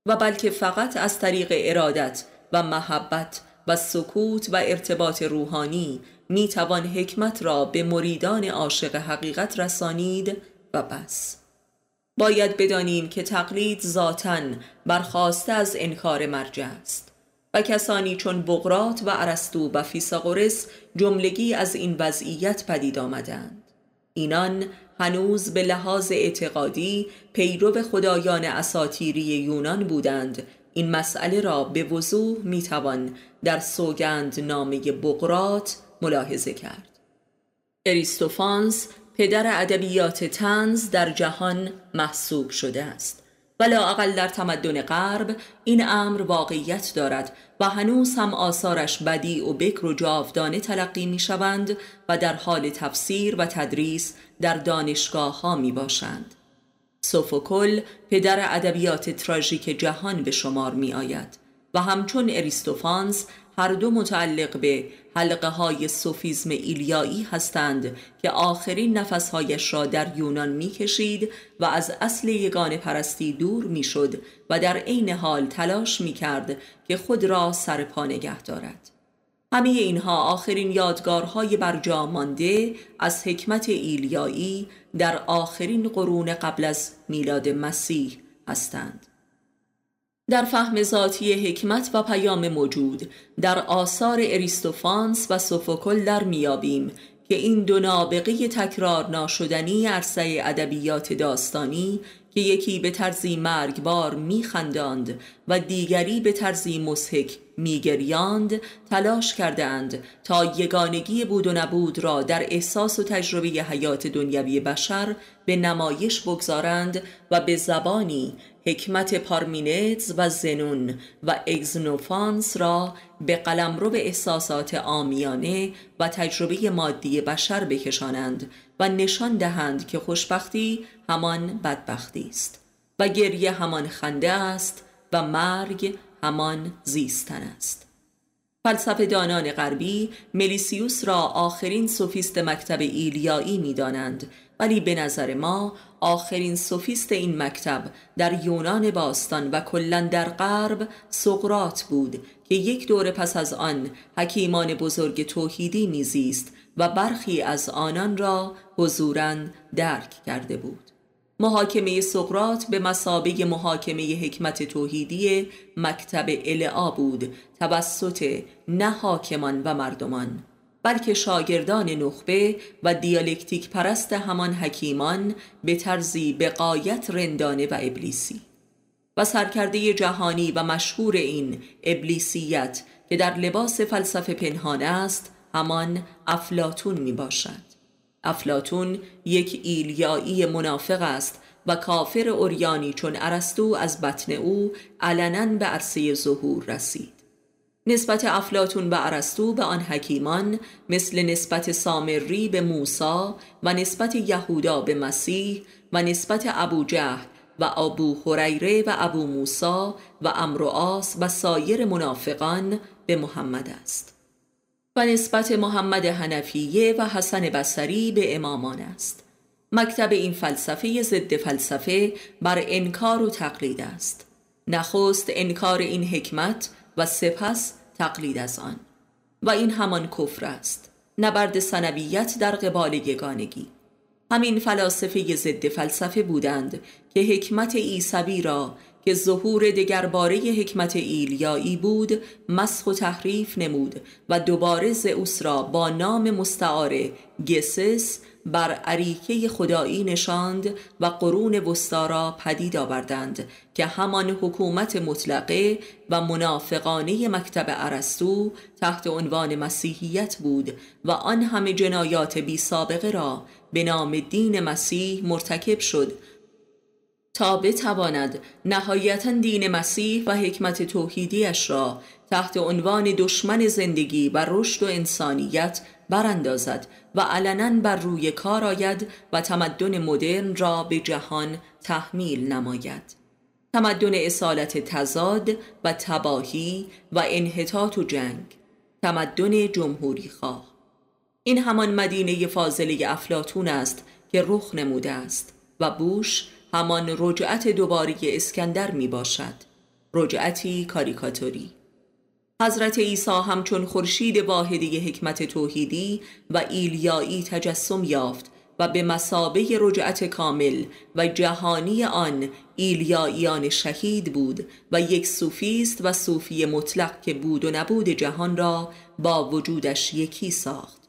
و بلکه فقط از طریق ارادت و محبت و سکوت و ارتباط روحانی میتوان حکمت را به مریدان عاشق حقیقت رسانید و بس. باید بدانیم که تقلید ذاتاً برخواسته از انکار مرجع است و کسانی چون بقراط و ارسطو و فیثاغورس جملگی از این وضعیت پدید آمدند. اینان هنوز به لحاظ اعتقادی پیرو خدایان اساطیری یونان بودند. این مسئله را به وضوح میتوان در سوگند نامه بقراط ملاحظه کرد. ارشمیدس پدر ادبیات طنز در جهان محسوب شده است و لااقل در تمدن غرب این امر واقعیت دارد و هنوز هم آثارش بدیع و بکر و جاودانه تلقی می شوند و در حال تفسیر و تدریس در دانشگاه ها می باشند. سوفوکل پدر ادبیات تراژیک جهان به شمار می آید و همچون ارسطوفانس هر دو متعلق به حلقه های سوفیزم ایلیایی هستند که آخرین نفسهایش را در یونان می کشید و از اصل یگان پرستی دور می شد و در عین حال تلاش می کرد که خود را سرپا نگه دارد. همه اینها آخرین یادگارهای برجا مانده از حکمت ایلیایی در آخرین قرون قبل از میلاد مسیح هستند. در فهم ذاتی حکمت و پیام موجود در آثار ارسطوفانس و سوفوکل در میابیم که این دو نابغه تکرار ناشدنی عرصه ادبیات داستانی که یکی به طرزی مرگبار میخنداند و دیگری به طرزی مضحک میگریاند، تلاش کردند تا یگانگی بود و نبود را در احساس و تجربه حیات دنیوی بشر به نمایش بگذارند و به زبانی حکمت پارمنیدس و زنون و اگزنوفانس را به قلمرو احساسات عامیانه و تجربه مادی بشر بکشانند و نشان دهند که خوشبختی همان بدبختی است و گریه همان خنده است و مرگ همان زیستن است. فلسفه دانان غربی ملیسیوس را آخرین سوفیست مکتب ایلیایی می دانند، ولی به نظر ما آخرین سوفیست این مکتب در یونان باستان و کلاً در غرب سقراط بود که یک دوره پس از آن حکیمان بزرگ توحیدی میزیست و برخی از آنان را حضوراً درک کرده بود. محاکمه سقراط به مثابه محاکمه حکمت توحیدی مکتب الئا بود توسط نه حاکمان و مردمان، بلکه شاگردان نخبه و دیالکتیک پرست همان حکیمان به طرزی به غایت رندانه و ابلیسی. و سرکرده جهانی و مشهور این ابلیسیت که در لباس فلسفه پنهان است، همان افلاطون می باشد. افلاطون یک ایلیایی منافق است و کافر عریانی، چون ارسطو از بطن او علناً به عرصه ظهور رسید. نسبت افلاطون و ارسطو به آن حکیمان مثل نسبت سامری به موسی و نسبت یهودا به مسیح و نسبت ابوجهل و ابو هریره و ابو موسی و عمرواس و سایر منافقان به محمد است و نسبت محمد حنفیه و حسن بسری به امامان است. مکتب این فلسفه ضد فلسفه بر انکار و تقلید است. نخست انکار این حکمت و سپس تقلید از آن، و این همان کفر است، نبرد ثانویت در قبال یگانگی. همین فلاسفه ضد فلسفه بودند که حکمت عیسوی را که ظهور دگرباره حکمت ایلیایی بود مسخ و تحریف نمود و دوباره زئوس را با نام مستعار گسس بر عریکه خدایی نشاند و قرون وسطی را پدید آوردند که همان حکومت مطلقه و منافقانه مکتب ارسطو تحت عنوان مسیحیت بود و آن همه جنایات بی سابقه را به نام دین مسیح مرتکب شد تا بتواند نهایتاً دین مسیح و حکمت توحیدیش را تحت عنوان دشمن زندگی و رشد و انسانیت براندازد و علناً بر روی کار آید و تمدن مدرن را به جهان تحمیل نماید. تمدن اصالت تضاد و تباهی و انحطاط و جنگ، تمدن جمهوری خواه. این همان مدینه فاضله افلاطون است که رخ نموده است و بوش همان رجعت دوباره اسکندر می باشد، رجعتی کاریکاتوری. حضرت عیسی همچون خورشید واحدی حکمت توحیدی و ایلیایی تجسم یافت و به مثابه رجعت کامل و جهانی آن ایلیاییان شهید بود و یک صوفیست و صوفی مطلق که بود و نبود جهان را با وجودش یکی ساخت.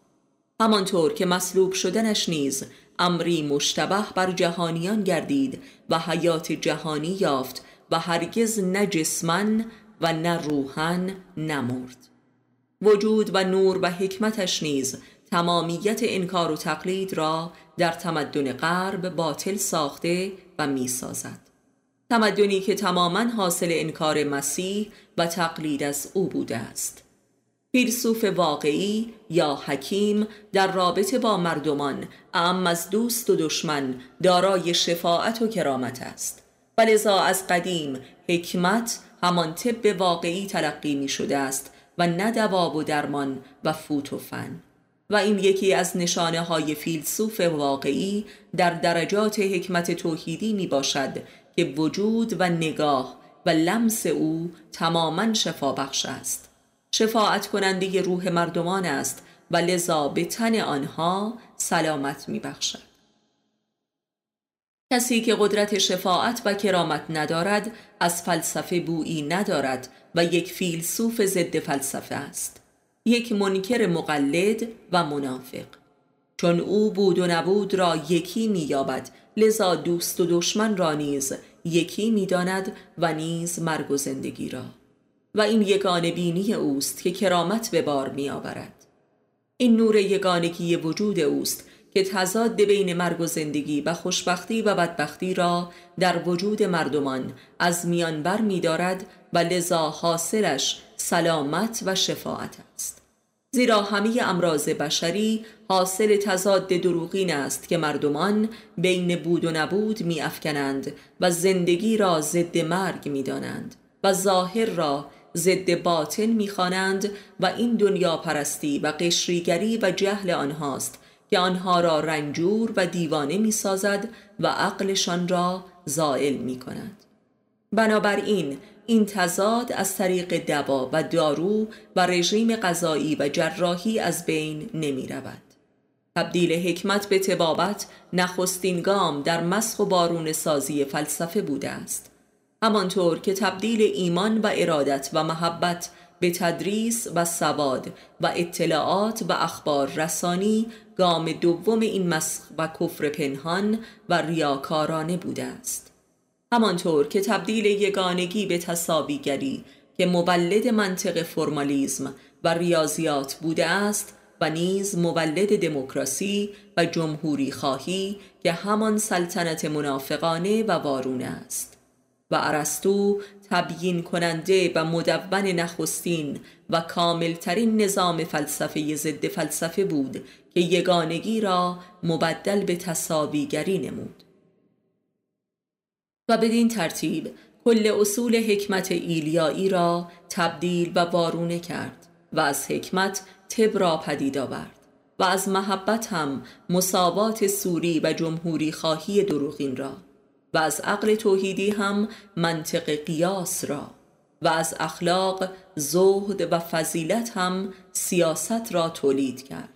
همانطور که مصلوب شدنش نیز امری مشتبه بر جهانیان گردید و حیات جهانی یافت و هرگز نه جسمن و نه روحن نمرد. وجود و نور و حکمتش نیز تمامیت انکار و تقلید را در تمدن غرب باطل ساخته و می سازد. تمدنی که تماما حاصل انکار مسیح و تقلید از او بوده است. فیلسوف واقعی یا حکیم در رابطه با مردمان اعم از دوست و دشمن دارای شفاعت و کرامت است. ولذا از قدیم حکمت همان طب واقعی تلقی می شده است و نه دوا و درمان و فوت و فن. و این یکی از نشانه های فیلسوف واقعی در درجات حکمت توحیدی می باشد که وجود و نگاه و لمس او تماما شفابخش است. شفاعت کننده روح مردمان است و لذا به تن آنها سلامت می بخشد. کسی که قدرت شفاعت و کرامت ندارد از فلسفه بویی ندارد و یک فیلسوف ضد فلسفه است، یک منکر مقلد و منافق، چون او بود و نبود را یکی می‌یابد، لذا دوست و دشمن را نیز یکی می‌داند و نیز مرگ و زندگی را، و این یگانه بینی اوست که کرامت به بار می‌آورد. این نور یگانگی وجود اوست که تضاد بین مرگ و زندگی و خوشبختی و بدبختی را در وجود مردمان از میان بر می دارد و لذا حاصلش سلامت و شفاعت است. زیرا همه امراض بشری حاصل تضاد دروغین است که مردمان بین بود و نبود می افکنند و زندگی را ضد مرگ می دانند و ظاهر را ضد باطن می خوانند و این دنیا پرستی و قشریگری و جهل آنهاست که آنها را رنجور و دیوانه می سازد و عقلشان را زائل می کند. بنابراین این تضاد از طریق دوا و دارو و رژیم غذایی و جراحی از بین نمی رود. تبدیل حکمت به طبابت نخستین گام در مسخ و بارون سازی فلسفه بوده است، همانطور که تبدیل ایمان و ارادت و محبت به تدریس و سواد و اطلاعات و اخبار رسانی گام دوم این مسخ و کفر پنهان و ریاکارانه بوده است، همانطور که تبدیل یگانگی به تساویگری که مولد منطق فرمالیزم و ریاضیات بوده است و نیز مولد دموکراسی و جمهوری خواهی که همان سلطنت منافقانه و وارونه است. و ارسطو تبیین کننده و مدون نخستین و کاملترین نظام فلسفه ضد فلسفه بود که یگانگی را مبدل به تساویگری نمود. و بدین ترتیب کل اصول حکمت ایلیایی را تبدیل و وارونه کرد و از حکمت طب را پدید آورد و از محبت هم مساوات سوری و جمهوری خواهی دروغین را و از عقل توحیدی هم منطق قیاس را و از اخلاق، زهد و فضیلت هم سیاست را تولید کرد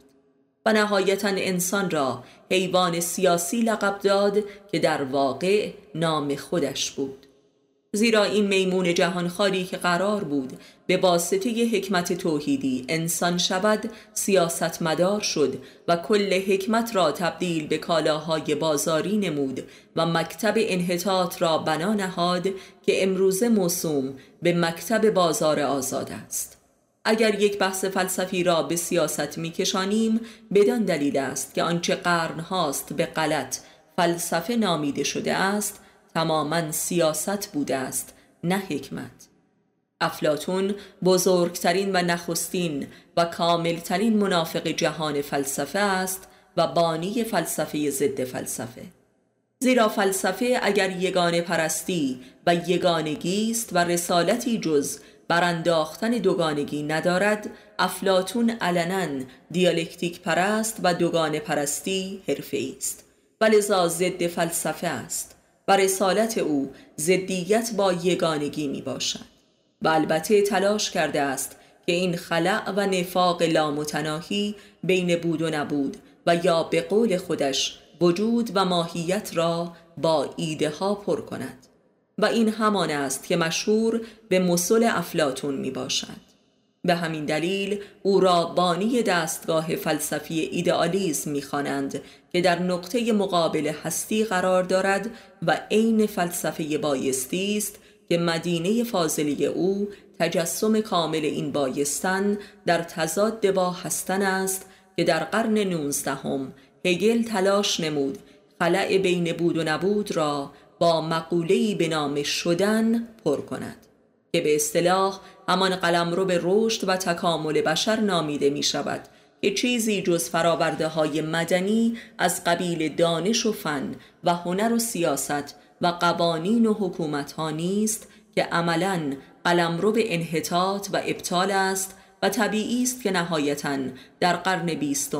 و نهایتاً انسان را حیوان سیاسی لقب داد که در واقع نام خودش بود، زیرا این میمون جهانخواری که قرار بود به واسطه حکمت توحیدی انسان شود سیاستمدار شد و کل حکمت را تبدیل به کالاهای بازاری نمود و مکتب انحطاط را بنا نهاد که امروزه موسوم به مکتب بازار آزاد است. اگر یک بحث فلسفی را به سیاست می‌کشانیم بدان دلیل است که آنچه قرن‌هاست به غلط فلسفه نامیده شده است تماماً سیاست بوده است، نه حکمت. افلاطون بزرگترین و نخستین و کاملترین منافق جهان فلسفه است و بانی فلسفه ضد فلسفه، زیرا فلسفه اگر یگانه پرستی و یگانگی است و رسالتی جز برانداختن دوگانگی ندارد، افلاطون علناً دیالکتیک پرست و دوگانه پرستی حرفه‌ای است و لذا ضد فلسفه است و رسالت او ضدیت با یگانگی می باشد و البته تلاش کرده است که این خلأ و نفاق لامتناهی بین بود و نبود و یا به قول خودش وجود و ماهیت را با ایده ها پر کند و این همان است که مشهور به مثل افلاطون می باشد. به همین دلیل او را بانی دستگاه فلسفی ایدئالیسم می‌خوانند که در نقطه مقابل هستی قرار دارد و عین فلسفه بایستی است که مدینه فاضله او تجسم کامل این بایستن در تضاد با هستن است که در قرن 19 هگل تلاش نمود خلأ بین بود و نبود را با مقوله‌ای به نام شدن پر کند که به اصطلاح همان قلمرو به رشد و تکامل بشر نامیده می شود که چیزی جز فراورده های مدنی از قبیل دانش و فن و هنر و سیاست و قوانین و حکومت ها نیست که عملاً قلمرو به انحطاط و ابطال است و طبیعی است که نهایتاً در قرن 20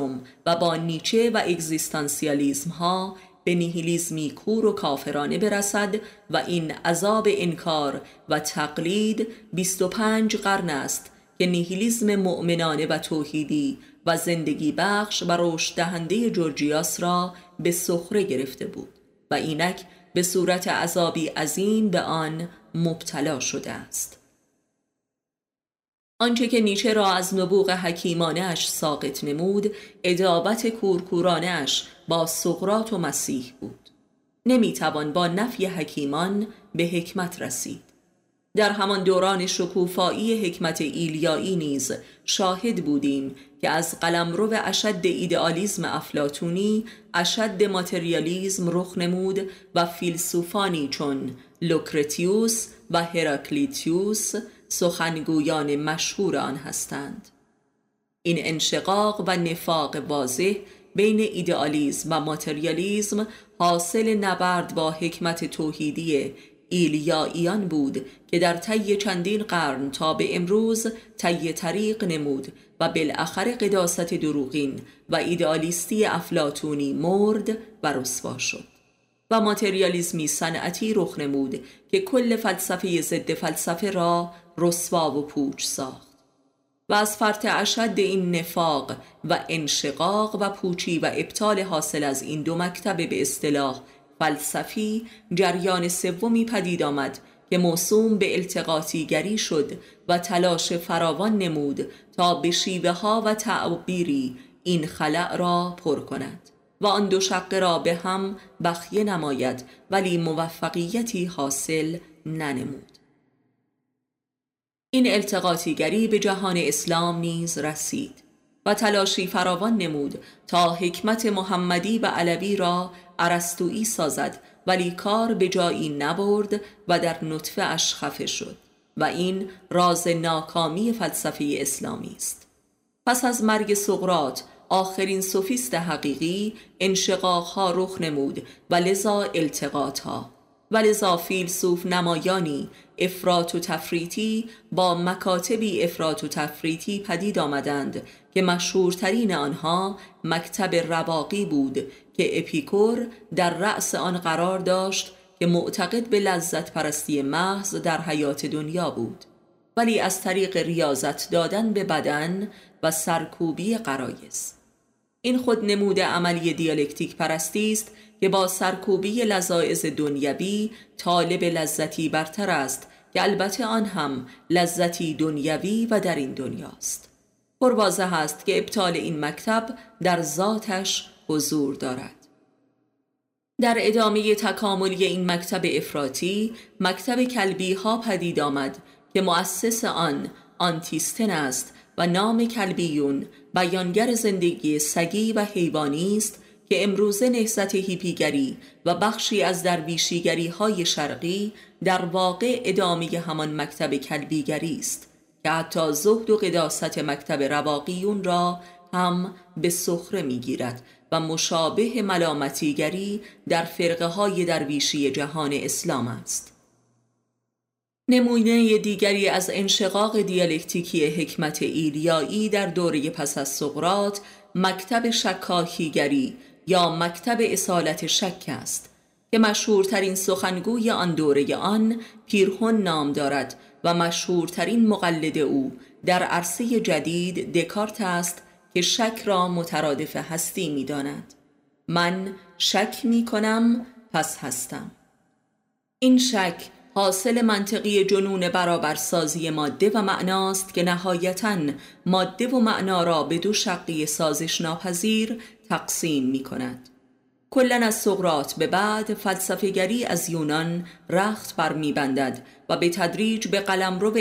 و با نیچه و اگزیستانسیالیسم ها به نیهیلیزمی کور و کافرانه برسد و این عذاب انکار و تقلید 25 قرن است که نیهیلیزم مؤمنانه و توحیدی و زندگی بخش و رشد دهنده جورجیاس را به سخره گرفته بود و اینک به صورت عذابی عظیم به آن مبتلا شده است. آنچه که نیچه را از نبوغ حکیمانه‌اش ساقط نمود، ادابت کورکورانه‌اش با سقراط و مسیح بود. نمیتوان با نفی حکیمان به حکمت رسید. در همان دوران شکوفایی حکمت ایلیایی نیز شاهد بودیم که از قلمرو اشد ایدئالیسم افلاطونی اشد ماتریالیسم رخ نمود و فیلسوفانی چون لوکرتیوس و هراکلیتوس سخنگویان مشهور آن هستند. این انشقاق و نفاق واضح بین ایدئالیسم و ماتریالیسم حاصل نبرد با حکمت توحیدی ایلیاییان بود که در طی چندین قرن تا به امروز طی طریق نمود و بالاخره قداست دروغین و ایدئالیستی افلاطونی مرد و رسوا شد و ماتریالیسمی صنعتی رخ نمود که کل فلسفه ضد فلسفه را رسوا و پوچ ساخت. و از فرط اشد این نفاق و انشقاق و پوچی و ابطال حاصل از این دو مکتب به اصطلاح فلسفی جریان سومی پدید آمد که موسوم به التقاطیگری شد و تلاش فراوان نمود تا به شیوه ها و تعبیری این خلأ را پر کند و آن دو شقه را به هم بخیه نماید، ولی موفقیتی حاصل ننمود. این التقاطیگری به جهان اسلام نیز رسید و تلاشی فراوان نمود تا حکمت محمدی و علوی را ارسطویی سازد، ولی کار به جایی نبرد و در نطفه اش خفه شد و این راز ناکامی فلسفه اسلامی است. پس از مرگ سقراط آخرین سوفیست حقیقی انشقاقها رخ نمود و لذا التقاطها و لذا فیلسوف نمایانی افراط و تفریطی با مکاتبی افراط و تفریطی پدید آمدند که مشهورترین آنها مکتب رواقی بود که اپیکور در رأس آن قرار داشت که معتقد به لذت پرستی محض در حیات دنیا بود، ولی از طریق ریاضت دادن به بدن و سرکوبی غرایز. این خود نمود عملی دیالکتیک پرستی است که با سرکوبی لذایز دنیوی طالب لذتی برتر است که البته آن هم لذتی دنیوی و در این دنیاست. پروازه هست که ابطال این مکتب در ذاتش حضور دارد. در ادامه تکاملی این مکتب افراطی مکتب کلبی ها پدید آمد که مؤسس آن آنتیستن است و نام کلبیون بیانگر زندگی سگی و حیوانی است که امروزه نهضت هیپیگری و بخشی از درویشیگری های شرقی در واقع ادامه همان مکتب کلبیگری است که حتی زهد و قداست مکتب رواقیون را هم به سخره میگیرد و مشابه ملامتیگری در فرقه های درویشی جهان اسلام است. نمونه دیگری از انشقاق دیالکتیکی حکمت ایلیایی در دوره پس از سقراط مکتب شکاکیگری یا مکتب اصالت شک است که مشهورترین سخنگوی آن دوره آن پیرهن نام دارد و مشهورترین مقلد او در عرصه جدید دکارت است که شک را مترادف هستی می داند. من شک می کنم پس هستم. این شک حاصل منطقی جنون برابرسازی ماده و معناست که نهایتاً ماده و معنا را به دو شقی سازش ناپذیر تقسیم می کند. کلن از سقراط به بعد فلسفه‌گری از یونان رخت بر می بندد و به تدریج به قلمرو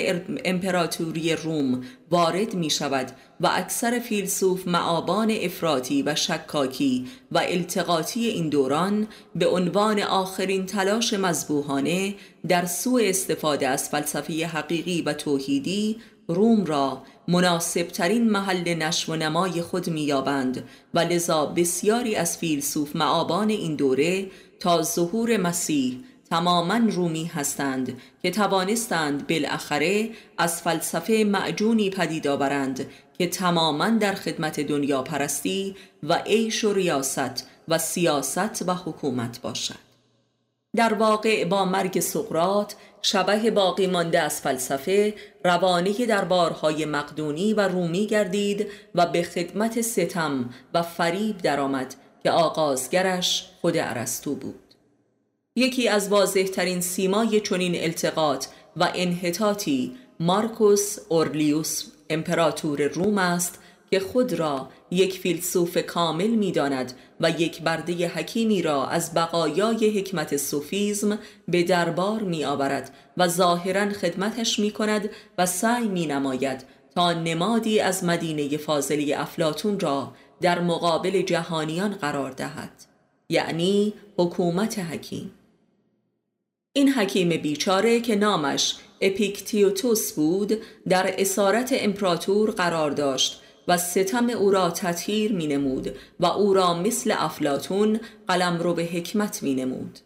امپراتوری روم وارد می شود و اکثر فیلسوف معابان افراطی و شکاکی و التقاطی این دوران به عنوان آخرین تلاش مذبوحانه در سوء استفاده از فلسفه حقیقی و توحیدی روم را مناسبترین محل نشو و نمای خود می‌یابند و لذا بسیاری از فیلسوف معابان این دوره تا ظهور مسیح تماماً رومی هستند که توانستند بالاخره از فلسفه معجونی پدید آورند که تماماً در خدمت دنیا پرستی و عیش و ریاست و سیاست و حکومت باشد. در واقع با مرگ سقراط شبه باقی مانده از فلسفه روانه دربارهای مقدونی و رومی گردید و به خدمت ستم و فریب درآمد که آغازگرش خود ارسطو بود. یکی از واضحترین سیمای چنین التقاط و انحطاطی مارکوس اورلیوس امپراتور روم است که خود را یک فیلسوف کامل می داند و یک برده حکیمی را از بقایای حکمت سوفیزم به دربار می آورد و ظاهراً خدمتش می کند و سعی می نماید تا نمادی از مدینه فاضله افلاطون را در مقابل جهانیان قرار دهد، یعنی حکومت حکیم. این حکیم بیچاره که نامش اپیکتیوتوس بود در اسارت امپراتور قرار داشت و ستم او را تطهیر می نمود و او را مثل افلاطون قلمرو به حکمت می نمود.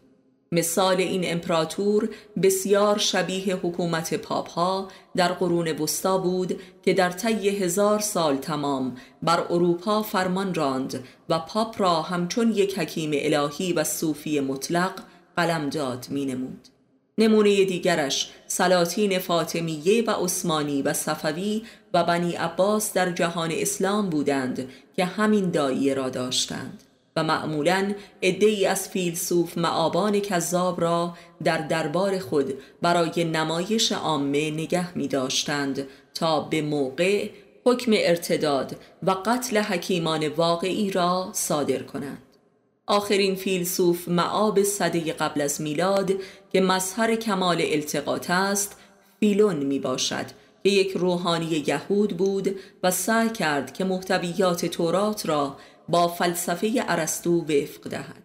مثال این امپراتور بسیار شبیه حکومت پاپها در قرون وسطا بود که در طی 1000 سال تمام بر اروپا فرمان راند و پاپ را همچون یک حکیم الهی و صوفی مطلق قلمداد می نمود. نمونه دیگرش سلاطین فاطمیه و عثمانی و صفوی و بنی عباس در جهان اسلام بودند که همین داعیه را داشتند و معمولاً عده‌ای از فیلسوف معابان کذاب را در دربار خود برای نمایش عامه نگه می داشتند تا به موقع حکم ارتداد و قتل حکیمان واقعی را صادر کنند. آخرین فیلسوف معاب سده قبل از میلاد که مظهر کمال التقاط است، فیلون می باشد که یک روحانی یهود بود و سعی کرد که محتویات تورات را با فلسفه ارسطو وفق دهد.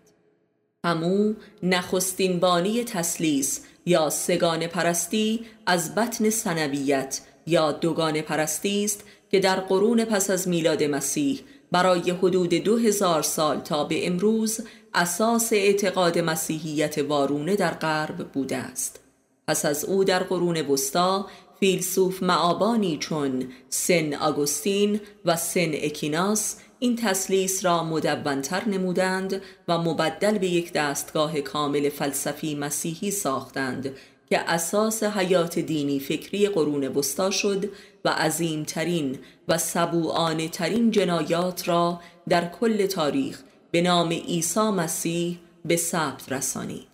همو نخستین بانی تثلیث یا سگان پرستی از بطن ثنویت یا دوگان پرستی است که در قرون پس از میلاد مسیح برای حدود 2000 سال تا به امروز اساس اعتقاد مسیحیت وارونه در غرب بوده است. پس از او در قرون وسطا فیلسوف معابانی چون سن آگوستین و سن اکیناس این تثلیث را مدون‌تر نمودند و مبدل به یک دستگاه کامل فلسفی مسیحی ساختند که اساس حیات دینی فکری قرون وسطا شد و عظیمترین و سبوعانه ترین جنایات را در کل تاریخ به نام عیسی مسیح به ثبت رسانید.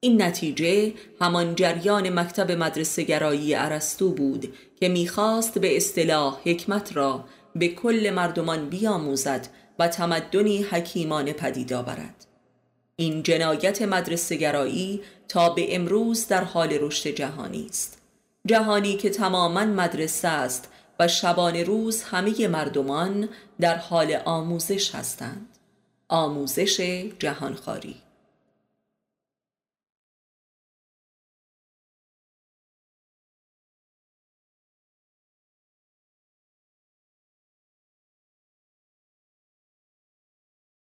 این نتیجه همان جریان مکتب مدرسه گرایی ارسطو بود که می‌خواست به اصطلاح حکمت را به کل مردمان بیاموزد و تمدنی حکیمانه پدید آورد. این جنایت مدرسه گرایی تا به امروز در حال رشد جهانی است. جهانی که تماماً مدرسه است و شبانه روز همه مردمان در حال آموزش هستند. آموزش جهانخواری.